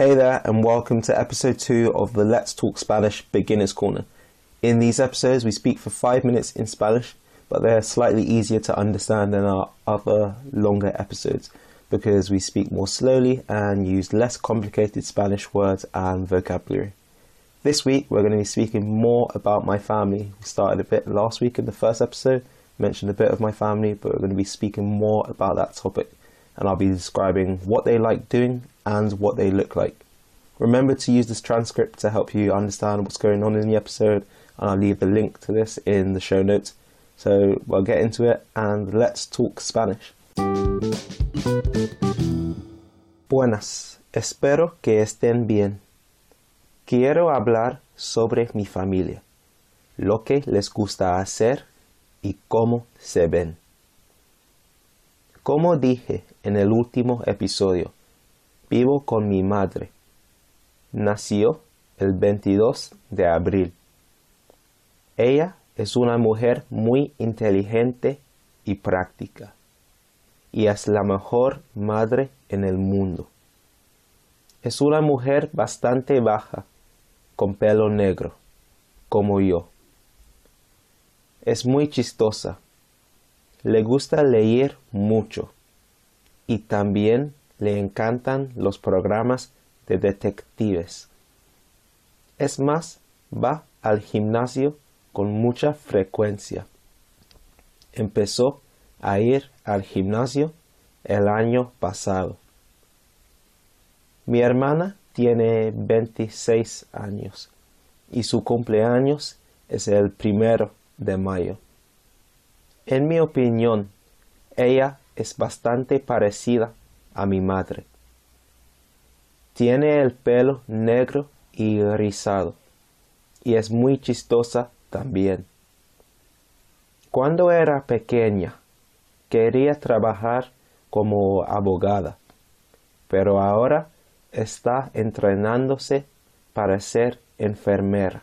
Hey there, and welcome to episode 2 of the Let's Talk Spanish Beginner's Corner. In these episodes we speak for 5 minutes in Spanish, but they're slightly easier to understand than our other longer episodes because we speak more slowly and use less complicated Spanish words and vocabulary. This week we're going to be speaking more about my family. We started a bit last week in the first episode, mentioned a bit of my family, but we're going to be speaking more about that topic. And I'll be describing what they like doing and what they look like. Remember to use this transcript to help you understand what's going on in the episode, and I'll leave the link to this in the show notes. So we'll get into it and let's talk Spanish. Buenas, espero que estén bien. Quiero hablar sobre mi familia, lo que les gusta hacer y cómo se ven. Como dije en el último episodio, vivo con mi madre. Nació el 22 de abril. Ella es una mujer muy inteligente y práctica, y es la mejor madre en el mundo. Es una mujer bastante baja, con pelo negro, como yo. Es muy chistosa. Le gusta leer mucho y también le encantan los programas de detectives. Es más, va al gimnasio con mucha frecuencia. Empezó a ir al gimnasio el año pasado. Mi hermana tiene 26 años y su cumpleaños es el 1 de mayo. En mi opinión, ella es bastante parecida a mi madre. Tiene el pelo negro y rizado, y es muy chistosa también. Cuando era pequeña, quería trabajar como abogada, pero ahora está entrenándose para ser enfermera.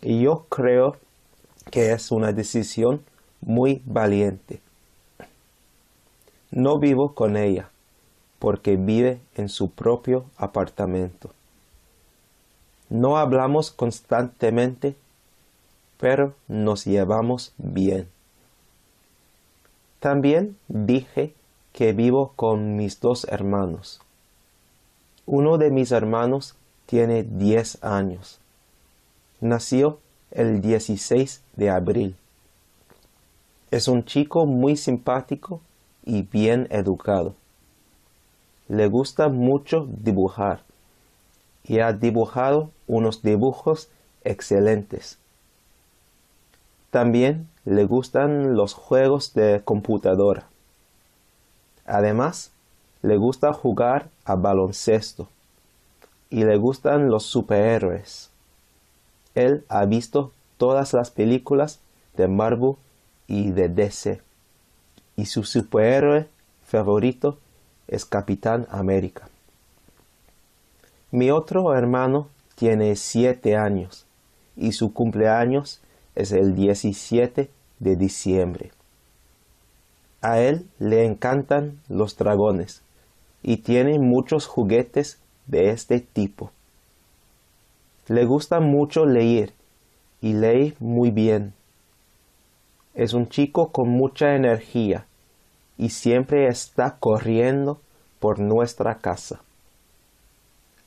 Y yo creo que es una decisión muy valiente. No vivo con ella porque vive en su propio apartamento. No hablamos constantemente, pero nos llevamos bien. También dije que vivo con mis dos hermanos. Uno de mis hermanos tiene 10 años. Nació el 16 de abril. Es un chico muy simpático y bien educado. Le gusta mucho dibujar y ha dibujado unos dibujos excelentes. También le gustan los juegos de computadora. Además, le gusta jugar a baloncesto y le gustan los superhéroes. Él ha visto todas las películas de Marvel y de DC, y su superhéroe favorito es Capitán América. Mi otro hermano tiene 7 años y su cumpleaños es el 17 de diciembre. A él le encantan los dragones y tiene muchos juguetes de este tipo. Le gusta mucho leer y lee muy bien. Es un chico con mucha energía y siempre está corriendo por nuestra casa.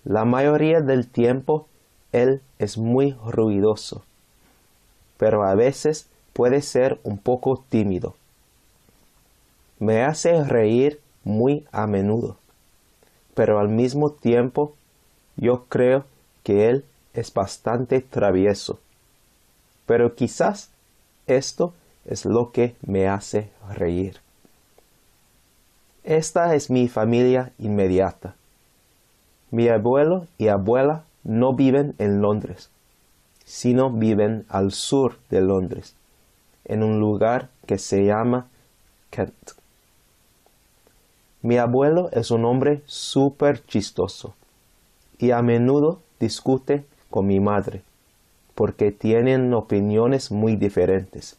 La mayoría del tiempo él es muy ruidoso, pero a veces puede ser un poco tímido. Me hace reír muy a menudo, pero al mismo tiempo yo creo que él es bastante travieso. Pero quizás esto es lo que me hace reír. Esta es mi familia inmediata. Mi abuelo y abuela no viven en Londres, sino viven al sur de Londres, en un lugar que se llama Kent. Mi abuelo es un hombre súper chistoso y a menudo discute con mi madre porque tienen opiniones muy diferentes,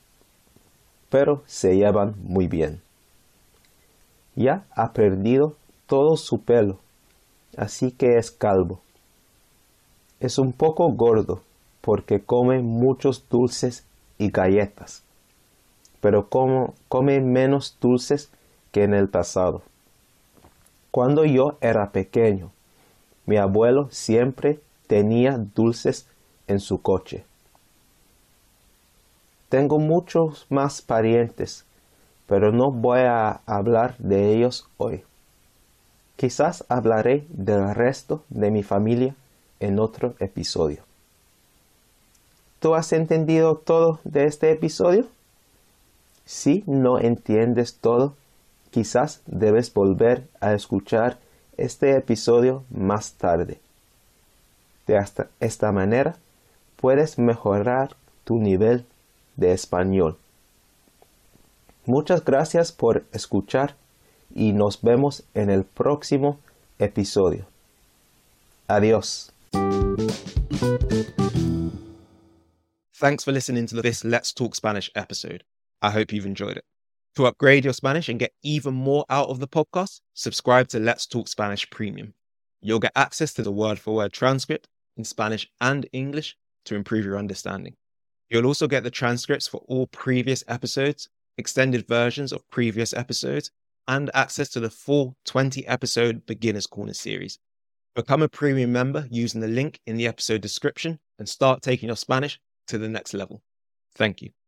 pero se llevan muy bien. Ya ha perdido todo su pelo así que es calvo. Es un poco gordo porque come muchos dulces y galletas, pero come menos dulces que en el pasado. Cuando yo era pequeño, mi abuelo siempre tenía dulces en su coche. Tengo muchos más parientes, pero no voy a hablar de ellos hoy. Quizás hablaré del resto de mi familia en otro episodio. ¿Tú has entendido todo de este episodio? Si no entiendes todo, quizás debes volver a escuchar este episodio más tarde. De esta manera, puedes mejorar tu nivel de español. Muchas gracias por escuchar y nos vemos en el próximo episodio. Adiós. Thanks for listening to this Let's Talk Spanish episode. I hope you've enjoyed it. To upgrade your Spanish and get even more out of the podcast, subscribe to Let's Talk Spanish Premium. You'll get access to the word-for-word transcript in Spanish and English to improve your understanding. You'll also get the transcripts for all previous episodes, extended versions of previous episodes, and access to the full 20-episode Beginner's Corner series. Become a premium member using the link in the episode description and start taking your Spanish to the next level. Thank you.